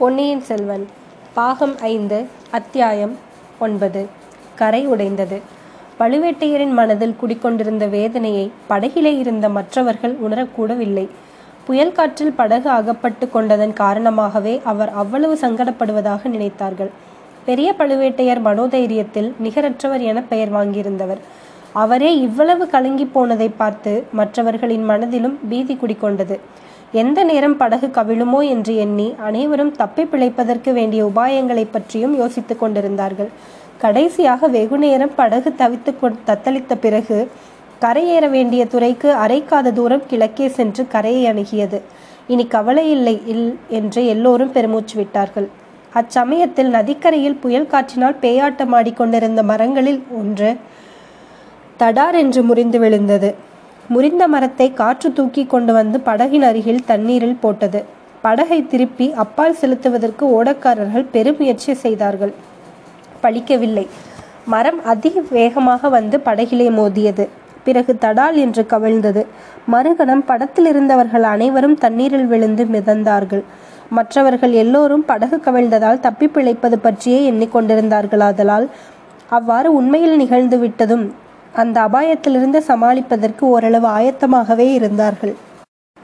பொன்னியின் செல்வன் பாகம் 5 அத்தியாயம் 9. கரை உடைந்தது. பழுவேட்டையரின் மனதில் குடிக்கொண்டிருந்த வேதனையை படகிலே இருந்த மற்றவர்கள் உணரக்கூடவில்லை. புயல் காற்றில் படகு அகப்பட்டு கொண்டதன் காரணமாகவே அவர் அவ்வளவு சங்கடப்படுவதாக நினைத்தார்கள். பெரிய பழுவேட்டையர் மனோதைரியத்தில் நிகரற்றவர் என பெயர் வாங்கியிருந்தவர். அவரே இவ்வளவு கலங்கி போனதை பார்த்து மற்றவர்களின் மனதிலும் பீதி குடிக்கொண்டது. எந்த நேரம் படகு கவிழுமோ என்று எண்ணி அனைவரும் தப்பி பிழைப்பதற்கு வேண்டிய உபாயங்களை பற்றியும் யோசித்து கொண்டிருந்தார்கள். கடைசியாக வெகு நேரம் படகு தத்தளித்த பிறகு கரையேற வேண்டிய துறைக்கு அரைக்காத தூரம் கிழக்கே சென்று கரையை அணுகியது. இனி கவலை இல்லை என்று எல்லோரும் பெருமூச்சு விட்டார்கள். அச்சமயத்தில் நதிக்கரையில் புயல் காற்றினால் பேயாட்டமாடி கொண்டிருந்த மரங்களில் ஒன்று தடார் என்று முறிந்து விழுந்தது. முறிந்த மரத்தை காற்று தூக்கி கொண்டு வந்து படகின் அருகில் தண்ணீரில் போட்டது. படகை திருப்பி அப்பால் செலுத்துவதற்கு ஓடக்காரர்கள் பெருமுயற்சி செய்தார்கள். பலிக்கவில்லை. மரம் அதிக வேகமாக வந்து படகிலே மோதியது. பிறகு தடால் என்று கவிழ்ந்தது. மறுகணம் படத்தில் இருந்தவர்கள் அனைவரும் தண்ணீரில் விழுந்து மிதந்தார்கள். மற்றவர்கள் எல்லோரும் படகு கவிழ்ந்ததால் தப்பி பிழைப்பது பற்றியே எண்ணிக்கொண்டிருந்தார்களாதலால் அவ்வாறு உண்மையில் நிகழ்ந்து விட்டதும் அந்த அபாயத்திலிருந்து சமாளிப்பதற்கு ஓரளவு ஆயத்தமாகவே இருந்தார்கள்.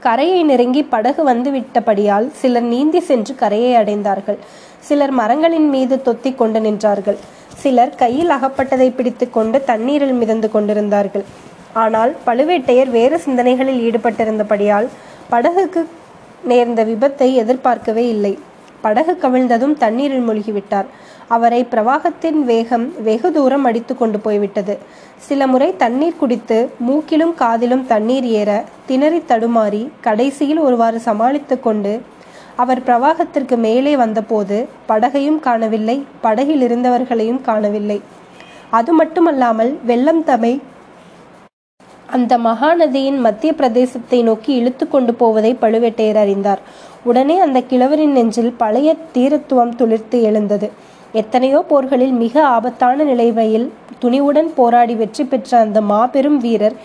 கரையை நெருங்கி படகு வந்துவிட்டபடியால் சிலர் நீந்தி சென்று கரையை அடைந்தார்கள். சிலர் மரங்களின் மீது தொத்தி கொண்டு நின்றார்கள். சிலர் கையில் அகப்பட்டதை பிடித்து கொண்டு தண்ணீரில் மிதந்து கொண்டிருந்தார்கள். ஆனால் பழுவேட்டையர் வேறு சிந்தனைகளில் ஈடுபட்டிருந்தபடியால் படகுக்கு நேர்ந்த விபத்தை எதிர்பார்க்கவே இல்லை. படகு கவிழ்ந்ததும் தண்ணீரில் மூழ்கிவிட்டார். அவரை பிரவாகத்தின் வேகம் வெகு தூரம் அடித்து கொண்டு போய்விட்டது. சில முறை தண்ணீர் குடித்து மூக்கிலும் காதிலும் தண்ணீர் ஏற திணறி தடுமாறி கடைசியில் ஒருவாறு சமாளித்து கொண்டு அவர் பிரவாகத்திற்கு மேலே வந்தபோது படகையும் காணவில்லை, படகில் இருந்தவர்களையும் காணவில்லை. அது மட்டுமல்லாமல் வெள்ளம் தம்மை அந்த மகாநதியின் மத்திய பிரதேசத்தை நோக்கி இழுத்து கொண்டு போவதை பழுவேட்டையர் அறிந்தார். உடனே அந்த கிழவரின் நெஞ்சில் பழைய தீரத்துவம் துளிர்த்து எழுந்தது. எத்தனையோ போர்களில் மிக ஆபத்தான நிலைமையில் துணிவுடன் போராடி வெற்றி பெற்ற அந்த மாபெரும் வீரர்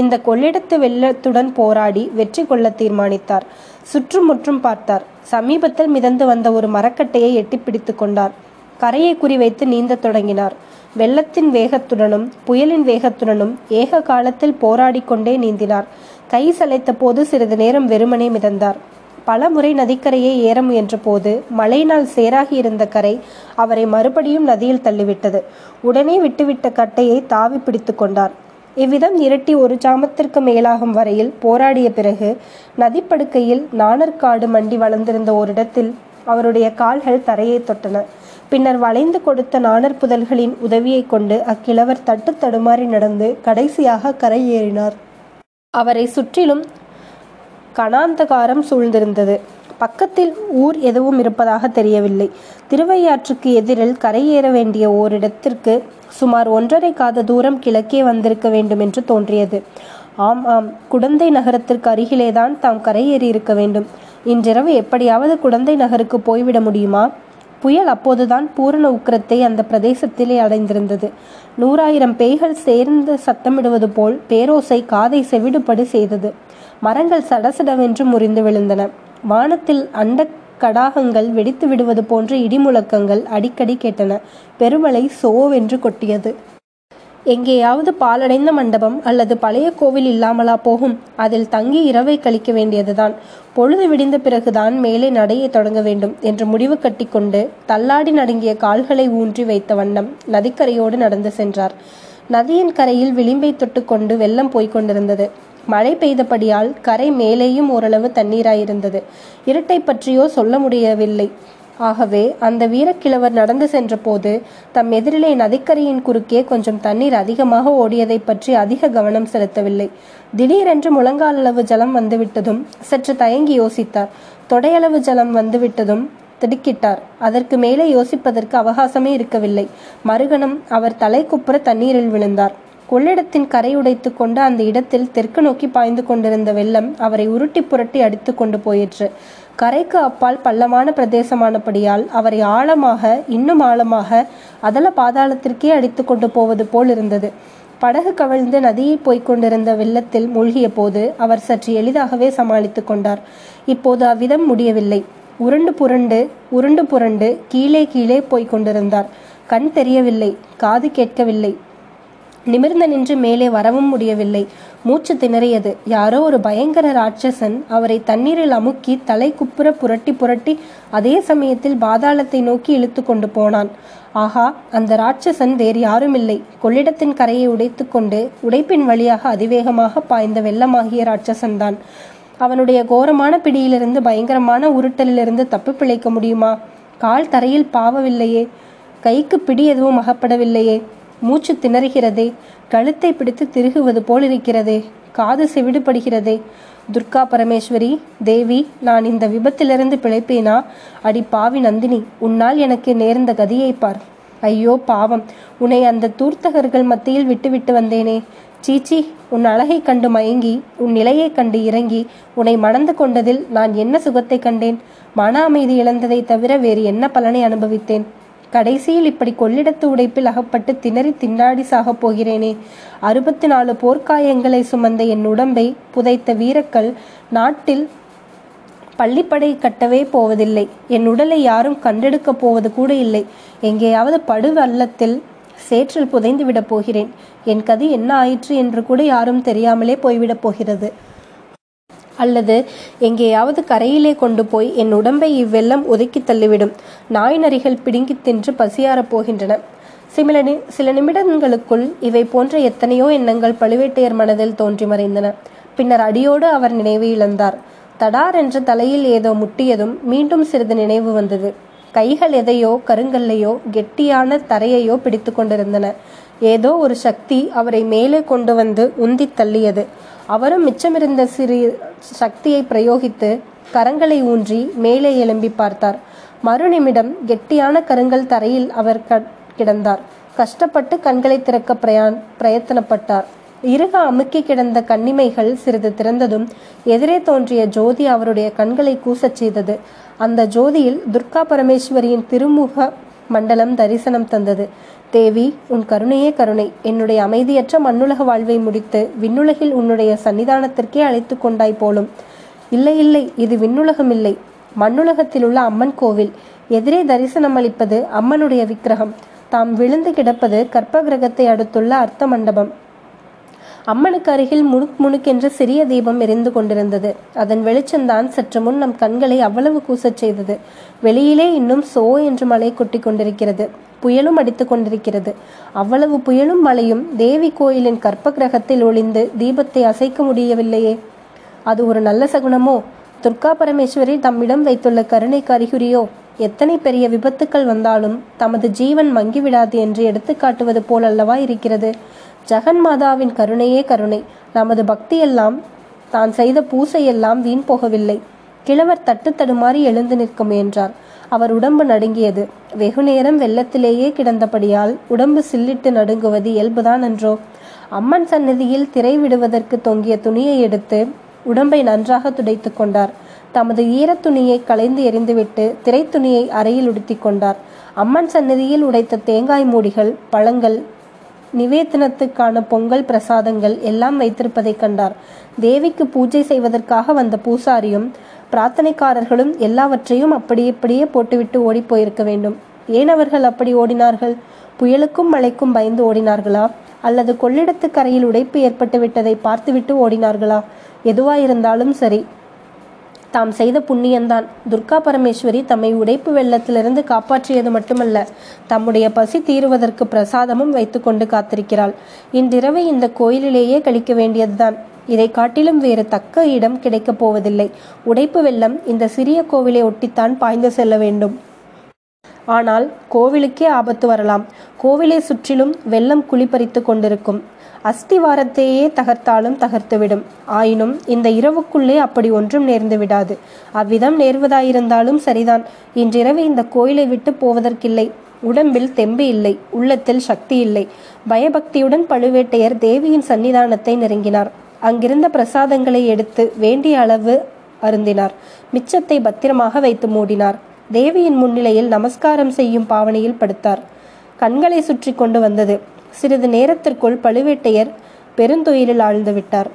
இந்த கொள்ளிடத்து வெள்ளத்துடன் போராடி வெற்றி கொள்ள தீர்மானித்தார். சுற்றுமுற்றும் பார்த்தார். சமீபத்தில் மிதந்து வந்த ஒரு மரக்கட்டையை எட்டி பிடித்து கொண்டார். கரையை குறிவைத்து நீந்த தொடங்கினார். வெள்ளத்தின் வேகத்துடனும் புயலின் வேகத்துடனும் ஏக காலத்தில் போராடி கொண்டே நீந்தினார். கை சளைத்த போது சிறிது நேரம் வெறுமனே மிதந்தார். பல முறை நதிக்கரையை ஏற முயன்ற போது மழையினால் சேராகி இருந்த கரை அவரை மறுபடியும் நதியில் தள்ளிவிட்டது. உடனே விட்டுவிட்ட கட்டையை தாவி பிடித்து கொண்டார். இவ்விதம் இரட்டி ஒரு ஜாமத்திற்கு மேலாகும் வரையில் போராடிய பிறகு நதிப்படுக்கையில் நாணற்காடு மண்டி வளர்ந்திருந்த ஓரிடத்தில் அவருடைய கால்கள் தரையை தொட்டன. பின்னர் வளைந்து கொடுத்த நாணற் புதல்களின் உதவியை கொண்டு அக்கிழவர் தட்டு தடுமாறி நடந்து கடைசியாக கரை ஏறினார். அவரை சுற்றிலும் கணாந்தகாரம் சூழ்ந்திருந்தது. பக்கத்தில் ஊர் எதுவும் இருப்பதாக தெரியவில்லை. திருவையாற்றுக்கு எதிரில் கரையேற வேண்டிய ஓரிடத்திற்கு சுமார் 1.5 காத தூரம் கிழக்கே வந்திருக்க வேண்டும் என்று தோன்றியது. ஆம், குடந்தை நகரத்திற்கு அருகிலேதான் தாம் கரையேறி இருக்க வேண்டும். இன்றிரவு எப்படியாவது குடந்தை நகருக்கு போய்விட முடியுமா? புயல் அப்போதுதான் பூரண உக்கிரத்தை அந்த பிரதேசத்திலே அடைந்திருந்தது. 100,000 பேய்கள் சேர்ந்து சத்தமிடுவது போல் பேரோசை காதை செவிடுபடு செய்தது. மரங்கள் சடசடவென்று முறிந்து விழுந்தன. வானத்தில் அண்ட கடாகங்கள் வெடித்து விடுவது போன்ற இடிமுழக்கங்கள் அடிக்கடி கேட்டன. பெருமலை சோவென்று கொட்டியது. எங்கேயாவது பாலடைந்த மண்டபம் அல்லது பழைய கோவில் இல்லாமலா போகும்? அதில் தங்கி இரவை கழிக்க வேண்டியதுதான். பொழுது விடிந்த பிறகுதான் மேலே நடையை தொடங்க வேண்டும் என்று முடிவு கட்டி கொண்டு தள்ளாடி நடுங்கிய கால்களை ஊன்றி வைத்த வண்ணம் நதிக்கரையோடு நடந்து சென்றார். நதியின் கரையில் விளிம்பை தொட்டு கொண்டு வெள்ளம் போய்கொண்டிருந்தது. மழை பெய்தபடியால் கரை மேலேயும் ஓரளவு தண்ணீராயிருந்தது. இருட்டை பற்றியோ சொல்ல முடியவில்லை. ஆகவே அந்த வீரக்கிழவர் நடந்து சென்ற போது தம் எதிரிலே நதிக்கரையின் குறுக்கே கொஞ்சம் தண்ணீர் அதிகமாக ஓடியதை பற்றி அதிக கவனம் செலுத்தவில்லை. திடீரென்று முழங்கால் அளவு ஜலம் வந்துவிட்டதும் சற்று தயங்கி யோசித்தார். தொடையளவு ஜலம் வந்துவிட்டதும் திடுக்கிட்டார். அதற்கு மேலே யோசிப்பதற்கு அவகாசமே இருக்கவில்லை. மறுகணம் அவர் தலைக்குப்புற தண்ணீரில் விழுந்தார். கொள்ளிடத்தின் கரை உடைத்து கொண்டு அந்த இடத்தில் தெற்கு நோக்கி பாய்ந்து கொண்டிருந்த வெள்ளம் அவரை உருட்டி புரட்டி அடித்து கொண்டு போயிற்று. கரைக்கு அப்பால் பள்ளமான பிரதேசமானபடியால் அவரை ஆழமாக, இன்னும் ஆழமாக, அதல பாதாளத்திற்கே அடித்து கொண்டு போவது போல் இருந்தது. படகு கவிழ்ந்து நதியை போய்கொண்டிருந்த வெள்ளத்தில் மூழ்கிய போது அவர் சற்று எளிதாகவே சமாளித்து கொண்டார். இப்போது அவ்விதம் முடியவில்லை. உருண்டு புரண்டு கீழே கீழே போய்க் கொண்டிருந்தார். கண் தெரியவில்லை, காது கேட்கவில்லை, நிமிர்ந்து நின்று மேலே வரவும் முடியவில்லை. மூச்சு திணறியது. யாரோ ஒரு பயங்கர ராட்சசன் அவரை தண்ணீரில் அமுக்கி தலை குப்புற புரட்டி அதே சமயத்தில் பாதாளத்தை நோக்கி இழுத்து கொண்டு போனான். ஆகா, அந்த ராட்சசன் வேறு யாரும் இல்லை. கொள்ளிடத்தின் கரையை உடைத்து கொண்டு உடைப்பின் வழியாக அதிவேகமாக பாய்ந்த வெள்ளமாகிய ராட்சசன்தான். அவனுடைய கோரமான பிடியிலிருந்து, பயங்கரமான உருட்டலிலிருந்து தப்பி பிழைக்க முடியுமா? கால் தரையில் பாவவில்லையே, கைக்கு பிடி எதுவும் அகப்படவில்லையே, மூச்சு திணறுகிறதே, கழுத்தை பிடித்து திருகுவது போல் இருக்கிறதே, காது செவிடுபடுகிறதே. துர்கா பரமேஸ்வரி தேவி, நான் இந்த விபத்திலிருந்து பிழைப்பேனா? அடி பாவி நந்தினி, உன்னால் எனக்கு நேர்ந்த கதியை பார். ஐயோ பாவம், உன்னை அந்த தூர்த்தகர்கள் மத்தியில் விட்டுவிட்டு வந்தேனே. சீச்சி, உன் அழகை கண்டு மயங்கி, உன் நிலையை கண்டு இறங்கி, உன்னை மணந்து கொண்டதில் நான் என்ன சுகத்தை கண்டேன்? மன அமைதி இழந்ததை தவிர வேறு என்ன பலனை அனுபவித்தேன்? கடைசியில் இப்படி கொள்ளிடத்து உடைப்பில் அகப்பட்டு திணறி திண்டாடி சாகப் போகிறேனே. 64 போர்க்காயங்களை சுமந்த என் உடம்பை புதைத்த வீரக்கள் நாட்டில் பள்ளிப்படை கட்டவே போவதில்லை. என் உடலை யாரும் கண்டெடுக்கப் போவது கூட இல்லை. எங்கேயாவது படுவள்ளத்தில் சேற்றில் புதைந்து விடப் போகிறேன். என் கதி என்ன ஆயிற்று என்று கூட யாரும் தெரியாமலே போய்விடப் போகிறது. அல்லது எங்கேயாவது கரையிலே கொண்டு போய் என் உடம்பை இவ்வெல்லம் ஒதுக்கி தள்ளிவிடும். நாய் நரிகள் பிடுங்கி தின்று பசியாரப் போகின்றன. சில நிமிடங்களுக்குள் இவை போன்ற எத்தனையோ எண்ணங்கள் பழுவேட்டையர் மனதில் தோன்றி மறைந்தன. பின்னர் அடியோடு அவர் நினைவு இழந்தார். தடார் என்று தலையில் ஏதோ முட்டியதும் மீண்டும் சிறிது நினைவு வந்தது. கைகள் எதையோ, கருங்கல்லையோ, கெட்டியான தரையையோ பிடித்து கொண்டிருந்தன. ஏதோ ஒரு சக்தி அவரை மேலே கொண்டு வந்து உந்தி தள்ளியது. அவரும் மிச்சமிருந்த சிறு சக்தியை பிரயோகித்து கரங்களை ஊன்றி மேலே எழும்பி பார்த்தார். மறுநிமிடம் கெட்டியான கருங்கல் தரையில் அவர் கிடந்தார். கஷ்டப்பட்டு கண்களை திறக்க பிரயத்தனப்பட்டார். இறுக அமுக்கி கிடந்த கண்ணிமைகள் சிறிது திறந்ததும் எதிரே தோன்றிய ஜோதி அவருடைய கண்களை கூசச் செய்தது. அந்த ஜோதியில் துர்கா பரமேஸ்வரியின் திருமுக மண்டலம் தரிசனம் தந்தது. தேவி, உன் கருணையே கருணை. என்னுடைய அமைதியற்ற மண்ணுலக வாழ்வை முடித்து விண்ணுலகில் உன்னுடைய சன்னிதானத்திற்கே அழைத்து கொண்டாய் போலும். இல்லை இல்லை, இது விண்ணுலகம் இல்லை, மண்ணுலகத்தில் உள்ள அம்மன் கோவில். எதிரே தரிசனம் அளிப்பது அம்மனுடைய விக்கிரகம். தாம் விழுந்து கிடப்பது கற்ப கிரகத்தை அடுத்துள்ள அர்த்த மண்டபம். அம்மனுக்கு அருகில் முணுக்கென்று சிறிய தீபம் எரிந்து கொண்டிருந்தது. அதன் வெளிச்சம்தான் சற்று முன் நம் கண்களை அவ்வளவு கூசச் செய்தது. வெளியிலே இன்னும் சோ என்று மழை கொட்டி கொண்டிருக்கிறது. புயலும் அடித்து கொண்டிருக்கிறது. அவ்வளவு புயலும் மழையும் தேவி கோயிலின் கற்ப கிரகத்தில் ஒளிந்து தீபத்தை அசைக்க முடியவில்லையே. அது ஒரு நல்ல சகுனமோ? துர்கா பரமேஸ்வரி தம்மிடம் வைத்துள்ள கருணை அறிகுறியோ? எத்தனை பெரிய விபத்துக்கள் வந்தாலும் தமது ஜீவன் மங்கிவிடாது என்று எடுத்து காட்டுவது போல் அல்லவா இருக்கிறது. ஜெகன்மாதாவின் கருணையே கருணை. நமது பக்தியெல்லாம், தான் செய்த பூசையெல்லாம் வீண் போகவில்லை. கிழவர் தட்டு தடுமாறி எழுந்து நிற்க முயன்றார். அவர் உடம்பு நடுங்கியது. வெகுநேரம் வெள்ளத்திலேயே கிடந்தபடியால் உடம்பு சில்லிட்டு நடுங்குவது இயல்புதான் என்றோ. அம்மன் சந்நிதியில் திரை விடுவதற்கு தொங்கிய துணியை எடுத்து உடம்பை நன்றாக துடைத்து கொண்டார். தமது ஈரத்துணியை களைந்து எறிந்துவிட்டு திரை துணியை அறையில் உடுத்தி கொண்டார். அம்மன் சந்நிதியில் உடைத்த தேங்காய் மூடிகள், பழங்கள், நிவேதனத்துக்கான பொங்கல் பிரசாதங்கள் எல்லாம் வைத்திருப்பதை கண்டார். தேவிக்கு பூஜை செய்வதற்காக வந்த பூசாரியும் பிரார்த்தனைக்காரர்களும் எல்லாவற்றையும் அப்படியே போட்டுவிட்டு ஓடி போயிருக்க வேண்டும். ஏன் அவர்கள் அப்படி ஓடினார்கள்? புயலுக்கும் மழைக்கும் பயந்து ஓடினார்களா? அல்லது கொள்ளிடத்து கரையில் உடைப்பு ஏற்பட்டு விட்டதை பார்த்துவிட்டு ஓடினார்களா? எதுவாயிருந்தாலும் சரி, தாம் செய்த புண்ணியந்தான். துர்கா பரமேஸ்வரி தம்மை உடைப்பு வெள்ளத்திலிருந்து காப்பாற்றியது மட்டுமல்ல, தம்முடைய பசி தீருவதற்கு பிரசாதமும் வைத்து கொண்டு காத்திருக்கிறாள். இன்றிரவை இந்த கோயிலிலேயே கழிக்க வேண்டியதுதான். இதை காட்டிலும் வேறு தக்க இடம் கிடைக்கப் போவதில்லை. உடைப்பு வெள்ளம் இந்த சிறிய கோவிலை ஒட்டித்தான் பாய்ந்து செல்ல வேண்டும். ஆனால் கோவிலுக்கே ஆபத்து வரலாம். கோவிலை சுற்றிலும் வெள்ளம் குளிப்பறித்து கொண்டிருக்கும். அஸ்திவாரத்தையே தகர்த்தாலும் தகர்த்துவிடும். ஆயினும் இந்த இரவுக்குள்ளே அப்படி ஒன்றும் நேர்ந்து விடாது. அவ்விதம் நேர்வதாயிருந்தாலும் சரிதான், இன்றிரவு இந்த கோயிலை விட்டு போவதற்கில்லை. உடம்பில் தெம்பு இல்லை, உள்ளத்தில் சக்தி இல்லை. பயபக்தியுடன் பழுவேட்டையர் தேவியின் சன்னிதானத்தை நெருங்கினார். அங்கிருந்த பிரசாதங்களை எடுத்து வேண்டிய அளவு அருந்தினார். மிச்சத்தை பத்திரமாக வைத்து மூடினார். தேவியின் முன்னிலையில் நமஸ்காரம் செய்யும் பாவனையில் படுத்தார். கண்களை சுற்றி கொண்டு வந்தது. சிறிது நேரத்திற்குள் பழுவேட்டையர் பெருந்துயிலில் ஆழ்ந்து விட்டார்.